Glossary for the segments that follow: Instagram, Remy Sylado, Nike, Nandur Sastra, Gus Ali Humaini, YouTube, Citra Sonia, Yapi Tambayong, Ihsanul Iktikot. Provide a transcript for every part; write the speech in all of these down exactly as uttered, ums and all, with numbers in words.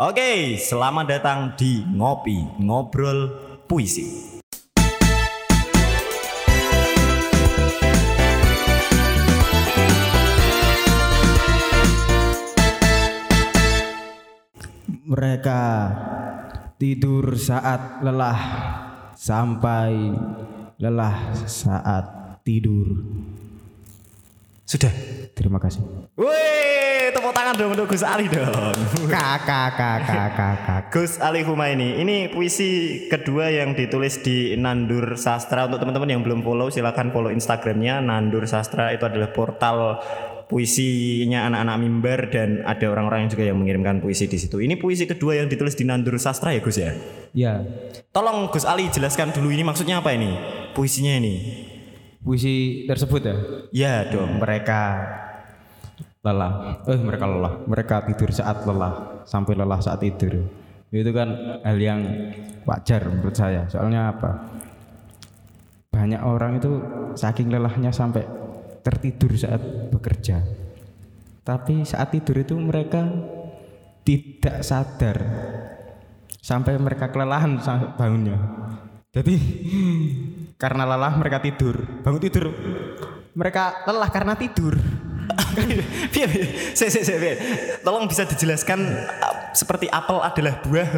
Oke, selamat datang di Ngopi, Ngobrol Puisi. Mereka tidur saat lelah, sampai lelah saat tidur. Sudah, terima kasih. Wih, tepuk tangan dong untuk Gus Ali dong. Kakak, kakak, kakak. Gus Ali Humaini. Ini puisi kedua yang ditulis di Nandur Sastra. Untuk teman-teman yang belum follow, silakan follow Instagramnya. Nandur Sastra itu adalah portal puisinya anak-anak mimbar dan ada orang-orang yang juga yang mengirimkan puisi di situ. Ini puisi kedua yang ditulis di Nandur Sastra ya Gus ya? Ya. Tolong Gus Ali jelaskan dulu ini maksudnya apa ini? Puisinya ini. Puisi tersebut ya? Ya dong. Mereka lelah. Eh mereka lelah. Mereka tidur saat lelah. Sampai lelah saat tidur. Itu kan hal yang wajar menurut saya. Soalnya apa? Banyak orang itu saking lelahnya sampai tertidur saat bekerja. Tapi saat tidur itu mereka tidak sadar sampai mereka kelelahan bangunnya. Jadi karena lelah mereka tidur, bangun tidur. Mereka lelah karena tidur. Saya saya saya. Tolong bisa dijelaskan seperti apel adalah buah.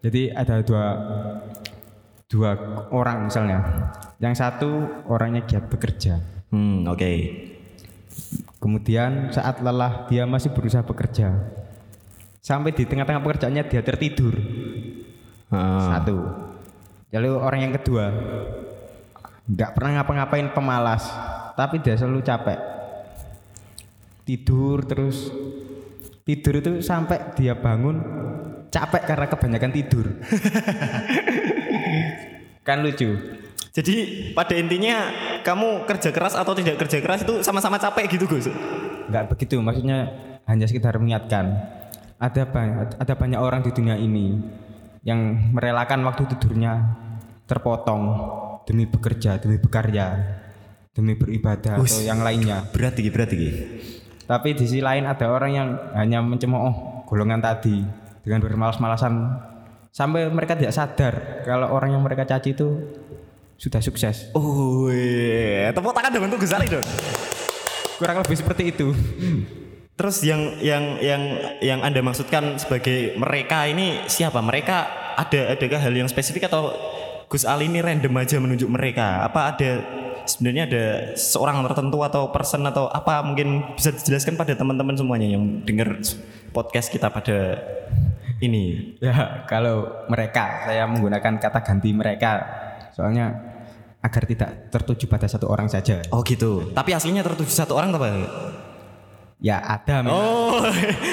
Jadi ada dua dua orang misalnya. Yang satu orangnya giat bekerja. Hmm, oke. Okay. Kemudian saat lelah dia masih berusaha bekerja. Sampai di tengah-tengah pekerjaannya dia tertidur. Hmm. Satu. Lalu orang yang kedua enggak pernah ngapa-ngapain, pemalas, tapi dia selalu capek. Tidur terus. Tidur itu sampai dia bangun capek karena kebanyakan tidur. Kan lucu. Jadi pada intinya kamu kerja keras atau tidak kerja keras itu sama-sama capek gitu Gus? Enggak begitu, maksudnya hanya sekedar mengingatkan. Ada banyak, ada banyak orang di dunia ini yang merelakan waktu tidurnya terpotong demi bekerja, demi berkarya, demi beribadah Ush, atau yang lainnya. Berat iki, berat iki. Tapi di sisi lain ada orang yang hanya mencemooh golongan tadi dengan bermalas-malasan sampai mereka tidak sadar kalau orang yang mereka caci itu sudah sukses. Oh, iya. Tepuk tangan dong untuk Gus Ali dong. Kurang lebih seperti itu. Terus yang yang yang yang Anda maksudkan sebagai mereka ini siapa? Mereka ada adakah hal yang spesifik atau Gus Ali ini random aja menunjuk mereka? Apa ada sebenarnya ada seorang tertentu atau person atau apa, mungkin bisa dijelaskan pada teman-teman semuanya yang dengar podcast kita pada ini. Ya, kalau mereka saya menggunakan kata ganti mereka. Soalnya agar tidak tertuju pada satu orang saja. Oh gitu. Tapi aslinya tertuju satu orang apa? Ya ada memang. Oh,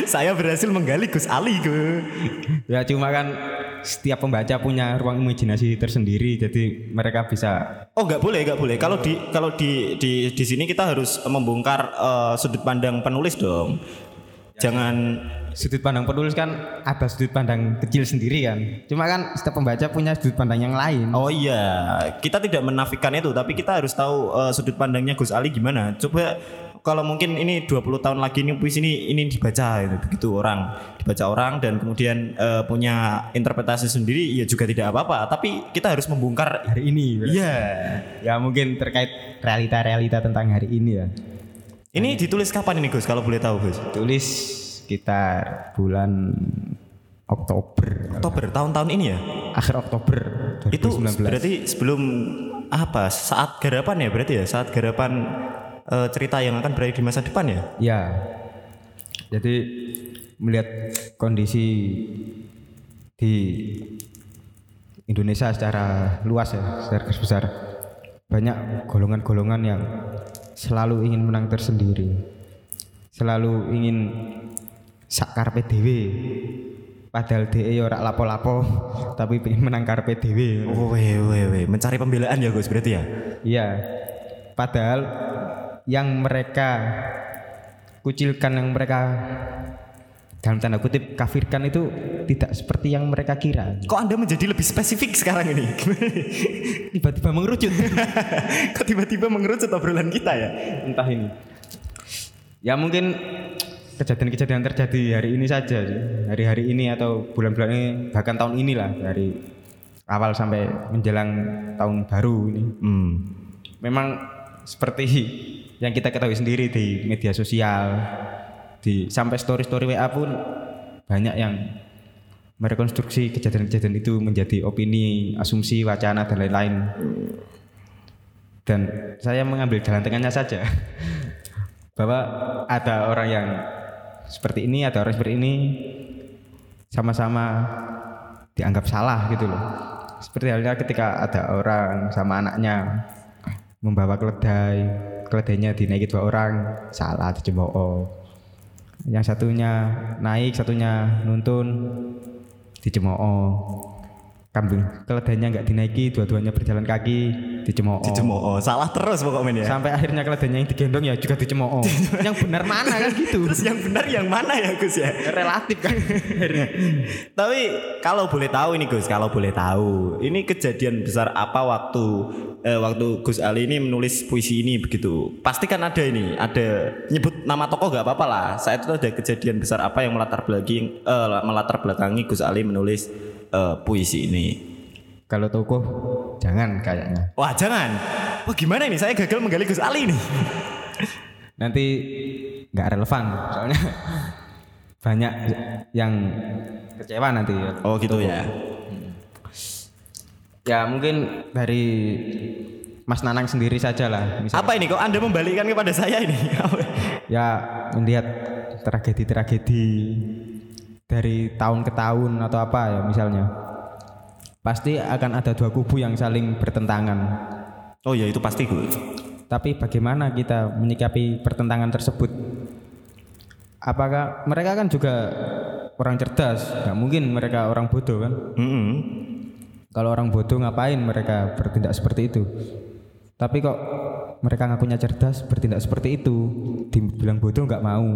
saya berhasil menggali Gus Ali Gus. Ya cuma kan setiap pembaca punya ruang imajinasi tersendiri, jadi mereka bisa. Oh nggak boleh, nggak boleh. Kalau di kalau di di di sini kita harus membongkar uh, sudut pandang penulis dong. Jangan sudut pandang penulis kan ada sudut pandang kecil sendiri kan. Cuma kan setiap pembaca punya sudut pandang yang lain. Oh iya, kita tidak menafikan itu, tapi kita harus tahu uh, sudut pandangnya Gus Ali gimana. Coba kalau mungkin ini dua puluh tahun lagi ini puisi ini ini dibaca itu begitu orang, dibaca orang dan kemudian uh, punya interpretasi sendiri ya juga tidak apa-apa, tapi kita harus membongkar hari ini. Iya. Yeah. Ya mungkin terkait realita-realita tentang hari ini ya. Ini ditulis kapan ini Gus kalau boleh tahu Gus? Tulis sekitar bulan Oktober. Oktober tahun-tahun ini ya? Akhir Oktober dua ribu sembilan belas. Itu berarti sebelum apa? Saat garapan ya berarti ya? Saat garapan e, cerita yang akan berada di masa depan ya? Ya. Jadi melihat kondisi di Indonesia secara luas ya, secara garis besar. Banyak golongan-golongan yang selalu ingin menang tersendiri, selalu ingin sak karpe dhewe, padahal dhewe yo ora lapo-lapo tapi pengen menang karpe dhewe. Oh we we we, mencari pembelaan ya Gus berarti ya? Iya, padahal yang mereka kucilkan, yang mereka dalam tanda kutip kafirkan itu tidak seperti yang mereka kira. Kok Anda menjadi lebih spesifik sekarang ini? Tiba-tiba mengerucut. Kok tiba-tiba mengerucut obrolan kita ya? Entah ini. Ya mungkin kejadian-kejadian terjadi hari ini saja, hari-hari ini atau bulan-bulan ini, bahkan tahun inilah, dari awal sampai menjelang tahun baru ini. Hmm. Memang seperti yang kita ketahui sendiri di media sosial, di sampai story-story W A pun banyak yang merekonstruksi kejadian-kejadian itu menjadi opini, asumsi, wacana dan lain-lain. Dan saya mengambil jalan tengahnya saja, bahwa ada orang yang seperti ini, ada orang seperti ini, sama-sama dianggap salah gitu loh. Seperti halnya ketika ada orang sama anaknya membawa keledai, keledainya dinaiki dua orang, salah dicemooh. Yang satunya naik, satunya nuntun, dicemooh. Kambing keledainya enggak dinaiki, dua-duanya berjalan kaki, dicemooh. Dicemooh, salah terus pokoknya. Sampai akhirnya keledainya yang digendong ya juga dicemooh. Yang benar mana kan gitu. Terus yang benar yang mana ya Gus ya? Relatif kan. Tapi kalau boleh tahu ini Gus, kalau boleh tahu, ini kejadian besar apa waktu eh, waktu Gus Ali ini menulis puisi ini begitu? Pasti kan ada ini, ada nyebut nama tokoh enggak apa-apa lah. Saat itu ada kejadian besar apa yang melatar belakangi eh, melatar belakangi Gus Ali menulis Uh, puisi ini? Kalau tokoh jangan kayaknya. Wah jangan. Wah gimana ini, saya gagal menggali Gus Ali nih. Nanti gak relevan, soalnya banyak yang kecewa nanti. Oh gitu tokoh. Ya Ya mungkin dari Mas Nanang sendiri saja lah. Apa ini kok Anda membalikkan kepada saya ini? Ya melihat tragedi-tragedi dari tahun ke tahun atau apa ya misalnya, pasti akan ada dua kubu yang saling bertentangan. Oh ya itu pasti gue. Tapi bagaimana kita menyikapi pertentangan tersebut? Apakah mereka kan juga orang cerdas? Gak mungkin mereka orang bodoh kan? Mm-hmm. Kalau orang bodoh ngapain mereka bertindak seperti itu? Tapi kok mereka ngakunya cerdas bertindak seperti itu, dibilang bodoh gak mau.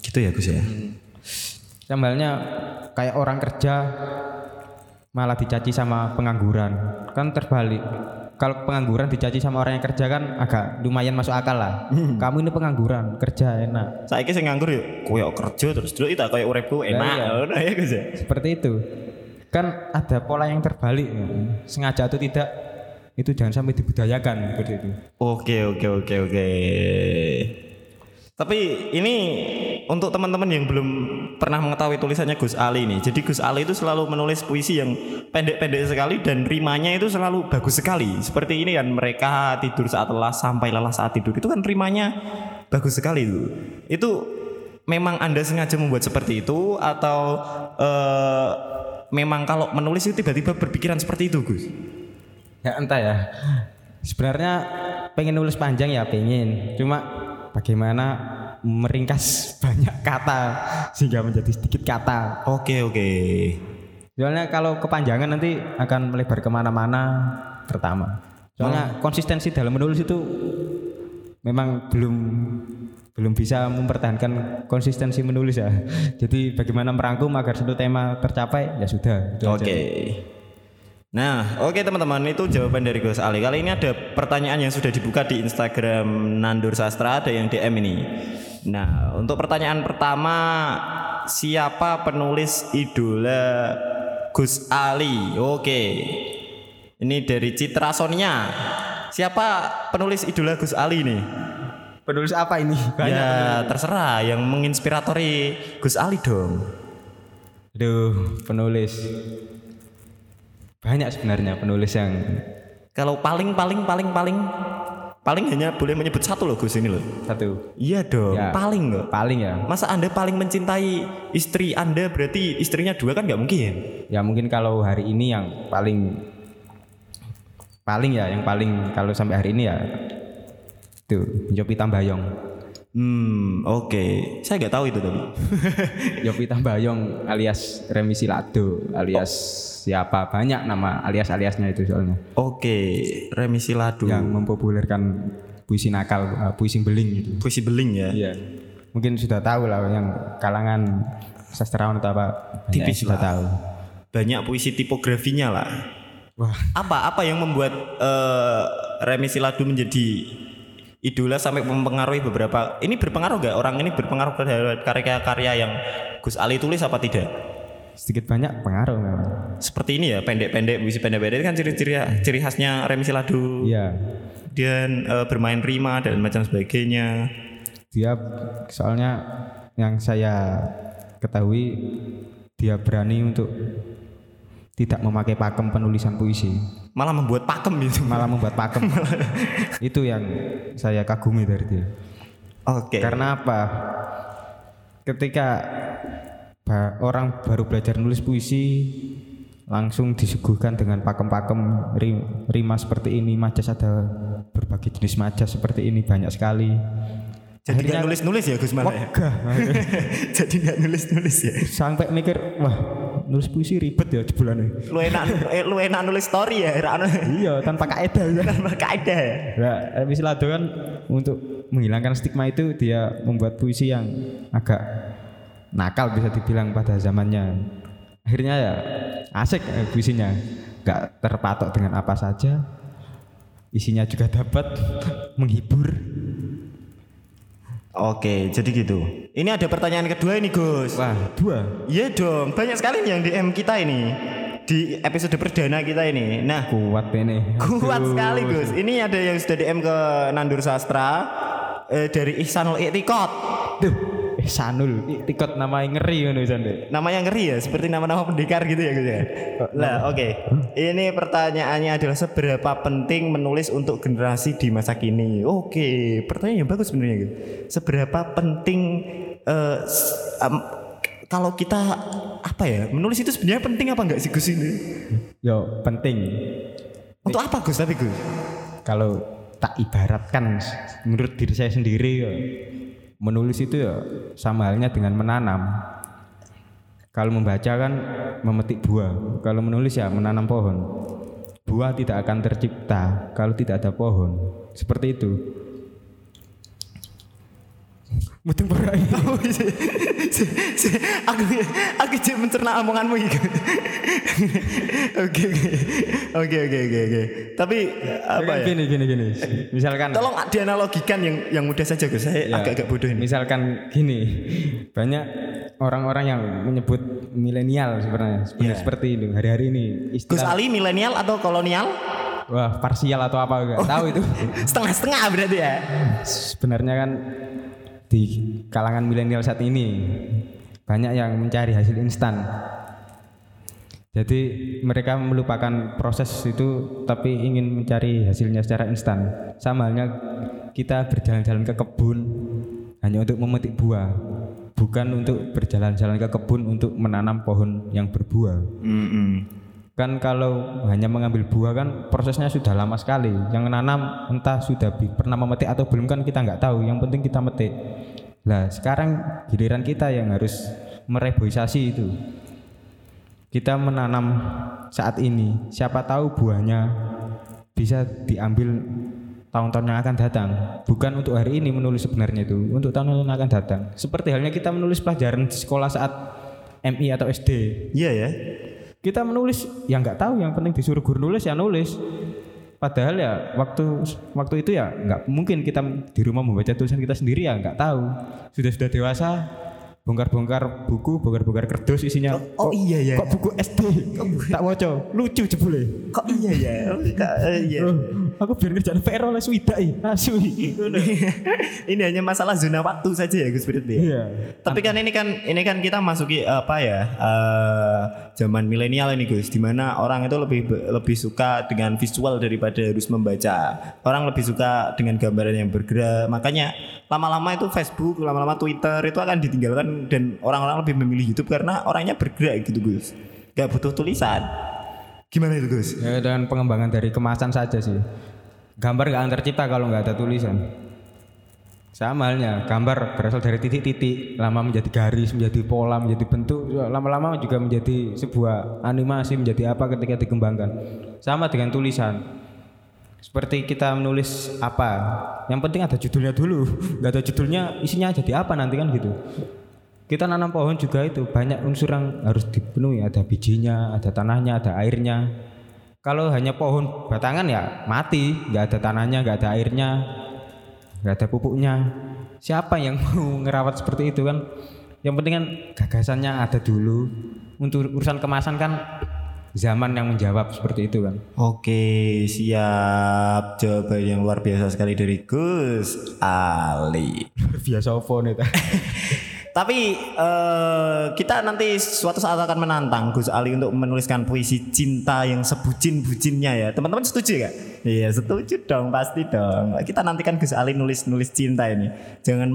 Gitu ya Gus ya. Sambalnya kayak orang kerja malah dicaci sama pengangguran, kan terbalik. Kalau pengangguran dicaci sama orang yang kerja kan agak lumayan masuk akal lah. Hmm. Kamu ini pengangguran, kerja enak. Saiki sing nganggur yo koyo kerja terus dulu tak koyo uripku enak. Nah, iya. Seperti itu. Kan ada pola yang terbalik. Sengaja atau tidak itu jangan sampai dibudayakan seperti itu. Oke, oke, oke, oke. Tapi ini untuk teman-teman yang belum pernah mengetahui tulisannya Gus Ali nih. Jadi Gus Ali itu selalu menulis puisi yang pendek-pendek sekali dan rimanya itu selalu bagus sekali. Seperti ini kan, mereka tidur saat lelah sampai lelah saat tidur. Itu kan rimanya bagus sekali tuh. Itu memang Anda sengaja membuat seperti itu atau uh, memang kalau menulis itu tiba-tiba berpikiran seperti itu Gus? Ya entah ya. Sebenarnya pengen nulis panjang ya pengen. Cuma bagaimana meringkas banyak kata sehingga menjadi sedikit kata. Oke oke. Soalnya kalau kepanjangan nanti akan melebar kemana-mana pertama. Soalnya hmm. konsistensi dalam menulis itu memang belum belum bisa mempertahankan konsistensi menulis ya. Jadi bagaimana merangkum agar satu tema tercapai ya sudah. Oke. Okay. Nah, oke okay, teman-teman, itu jawaban dari Gus Ali. Kali ini ada pertanyaan yang sudah dibuka di Instagram Nandur Sastra, ada yang D M ini. Nah, untuk pertanyaan pertama, siapa penulis idola Gus Ali? Oke. Okay. Ini dari Citra Sonia. Siapa penulis idola Gus Ali nih? Penulis apa ini? Banyak ya, penulis. Terserah yang menginspiratori Gus Ali dong. Aduh, penulis banyak sebenarnya penulis yang kalau paling paling paling paling paling hanya boleh menyebut satu loh Gus ini loh. Satu. Iya dong. Ya, paling loh. Paling ya. Masa Anda paling mencintai istri Anda berarti istrinya dua kan nggak mungkin. Ya mungkin kalau hari ini yang paling paling ya yang paling kalau sampai hari ini ya tuh Yapi Tambayong. Hmm oke okay. Saya nggak tahu itu tadi. Yapi Tambayong alias Remy Sylado alias oh. Siapa banyak nama alias-aliasnya itu soalnya. Oke, Remy Sylado yang mempopulerkan puisi nakal, puisi beling gitu. Puisi beling ya. Iya. Mungkin sudah tahu lah yang kalangan sastrawan atau apa. Tipis sudah tahu. Banyak puisi tipografinya lah. Wah. Apa apa yang membuat uh, Remy Sylado menjadi idola sampai mempengaruhi beberapa. Ini berpengaruh gak? Orang ini berpengaruh terhadap karya-karya yang Gus Ali tulis apa tidak? Sedikit banyak pengaruh memang. Seperti ini ya, pendek-pendek, puisi pendek-pendek kan ciri-ciri ciri khasnya Remy Sylado. Iya. Dan e, bermain rima dan macam sebagainya. Dia soalnya yang saya ketahui dia berani untuk tidak memakai pakem penulisan puisi. Malah membuat pakem gitu. Malah membuat pakem. Itu yang saya kagumi dari dia. Oke. Okay. Karena apa? Ketika orang baru belajar nulis puisi langsung disuguhkan dengan pakem-pakem rima seperti ini, majas, ada berbagai jenis majas seperti ini banyak sekali. Jadi akhirnya, gak nulis-nulis ya Gus Mala ya? Jadi gak nulis-nulis ya? Sampai mikir, wah nulis puisi ribet ya jebulannya. Lu enak, lu enak nulis story ya? Iya, tanpa kaedah ya. Tanpa kaedah ya? Nah, Remy Sylado kan untuk menghilangkan stigma itu dia membuat puisi yang agak nakal bisa dibilang pada zamannya. Akhirnya ya asik eh, puisinya. Gak terpatok dengan apa saja. Isinya juga dapat menghibur. Oke, jadi gitu. Ini ada pertanyaan kedua ini, Gus. Wah, dua? Iya dong, banyak sekali yang D M kita ini. Di episode perdana kita ini. Nah, kuat ini. Kuat Aduh. sekali, Gus. Ini ada yang sudah D M ke Nandur Sastra eh, dari Ihsanul Iktikot. Duh, Ihsanul Iktikot namanya ngeri ngono Ihsan. Namanya ngeri ya, seperti nama-nama pendekar gitu ya, Gus ya. Lah, oke. Okay. Ini pertanyaannya adalah seberapa penting menulis untuk generasi di masa kini. Oke, okay. Pertanyaan yang bagus sebenarnya gitu. Seberapa penting uh, um, kalau kita apa ya? Menulis itu sebenarnya penting apa enggak sih Gus ini? Yo, penting. Untuk apa Gus tapi Gus? Kalau tak ibaratkan menurut diri saya sendiri ya, menulis itu ya sama halnya dengan menanam. Kalau membaca kan memetik buah. Kalau menulis ya menanam pohon. Buah tidak akan tercipta kalau tidak ada pohon. Seperti itu. Mudeng para ini. Aku aku cek mencerna omonganmu iki. Oke oke. Oke oke oke oke. Tapi apa ya? Gini gini gini. Misalkan tolong dianalogikan yang yang mudah saja Gus. Saya ya, agak-agak bodoh ini. Misalkan gini. Banyak orang-orang yang menyebut milenial sebenarnya. Sebenarnya yeah. Seperti itu hari-hari ini. Istilah, Gus Ali milenial atau kolonial? Wah, parsial atau apa enggak oh. Tahu itu. Setengah-setengah berarti ya. Sebenarnya kan di kalangan milenial saat ini banyak yang mencari hasil instan. Jadi mereka melupakan proses itu tapi ingin mencari hasilnya secara instan. Sama halnya kita berjalan-jalan ke kebun hanya untuk memetik buah, bukan untuk berjalan-jalan ke kebun untuk menanam pohon yang berbuah. Mm-hmm. Kan kalau hanya mengambil buah kan prosesnya sudah lama sekali. Yang menanam entah sudah pernah memetik atau belum kan kita nggak tahu. Yang penting kita metik. Lah sekarang giliran kita yang harus mereboisasi itu. Kita menanam saat ini. Siapa tahu buahnya bisa diambil tahun-tahun yang akan datang. Bukan untuk hari ini menulis sebenarnya itu. Untuk tahun-tahun yang akan datang. Seperti halnya kita menulis pelajaran di sekolah saat M I atau S D. Iya ya. Kita menulis yang nggak tahu, yang penting disuruh guru nulis ya nulis. Padahal ya waktu waktu itu ya nggak mungkin kita di rumah membaca tulisan kita sendiri ya nggak tahu. Sudah sudah dewasa, bongkar-bongkar buku, bongkar-bongkar kerdus isinya. Oh, oh kok, iya ya. Kok buku S D? Oh, tak waco, lucu jebule. Kok iya ya. uh, iya. Oh, aku biar ngerjain P R oleh swidai. Asui. Ini hanya masalah zona waktu saja ya Gus Brit ya. Iya. Tapi kan ini kan ini kan kita masuki apa ya? Uh, Zaman milenial ini Gus, di mana orang itu lebih lebih suka dengan visual daripada harus membaca. Orang lebih suka dengan gambaran yang bergerak. Makanya lama-lama itu Facebook, lama-lama Twitter itu akan ditinggalkan dan orang-orang lebih memilih YouTube karena orangnya bergerak gitu Gus. Gak butuh tulisan. Gimana itu Gus? Ya, dengan pengembangan dari kemasan saja sih. Gambar gak tercipta kalau gak ada tulisan. Sama halnya, gambar berasal dari titik-titik, lama menjadi garis, menjadi pola, menjadi bentuk, lama-lama juga menjadi sebuah animasi, menjadi apa ketika dikembangkan. Sama dengan tulisan. Seperti kita menulis apa, yang penting ada judulnya dulu. Gak ada judulnya, isinya jadi apa nanti kan gitu. Kita nanam pohon juga itu, banyak unsur yang harus dipenuhi. Ada bijinya, ada tanahnya, ada airnya. Kalau hanya pohon batangan ya mati, gak ada tanahnya, gak ada airnya. nggak ada pupuknya. Siapa yang mau ngerawat seperti itu kan? Yang penting kan gagasannya ada dulu. Untuk urusan kemasan kan zaman yang menjawab seperti itu kan. Oke, siap. Jawaban yang luar biasa sekali dari Gus Ali. Luar biasa apa nih? Tapi uh, kita nanti suatu saat akan menantang Gus Ali untuk menuliskan puisi cinta yang sebucin-bucinnya ya. Teman-teman setuju gak? Iya setuju dong, pasti dong. Kita nantikan Gus Ali nulis-nulis cinta ini. Jangan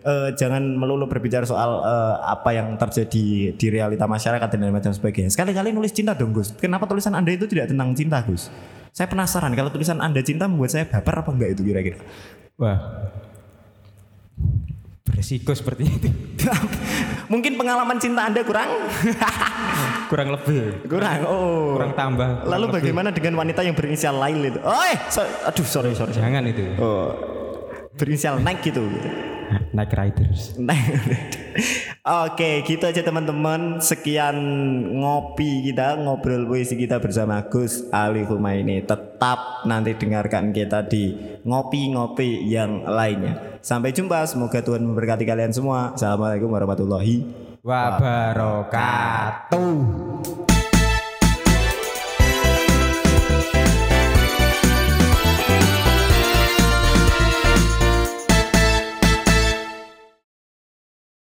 uh, jangan melulu berbicara soal uh, apa yang terjadi di realita masyarakat dan macam sebagainya. Sekali-kali nulis cinta dong Gus. Kenapa tulisan Anda itu tidak tentang cinta Gus? Saya penasaran kalau tulisan Anda cinta membuat saya baper apa enggak itu kira-kira? Wah, beresiko seperti itu. Mungkin pengalaman cinta Anda kurang kurang lebih kurang oh kurang tambah kurang lalu lebih. Bagaimana dengan wanita yang berinisial Lail itu? Oh eh so, aduh sorry sorry jangan sorry. Itu oh berinisial Nike gitu Nike Riders. Oke, gitu aja teman-teman. Sekian ngopi kita, ngobrol puisi kita bersama Gus Ali Humaini. Tetap nanti dengarkan kita di ngopi-ngopi yang lainnya. Sampai jumpa, semoga Tuhan memberkati kalian semua. Assalamualaikum warahmatullahi wabarakatuh.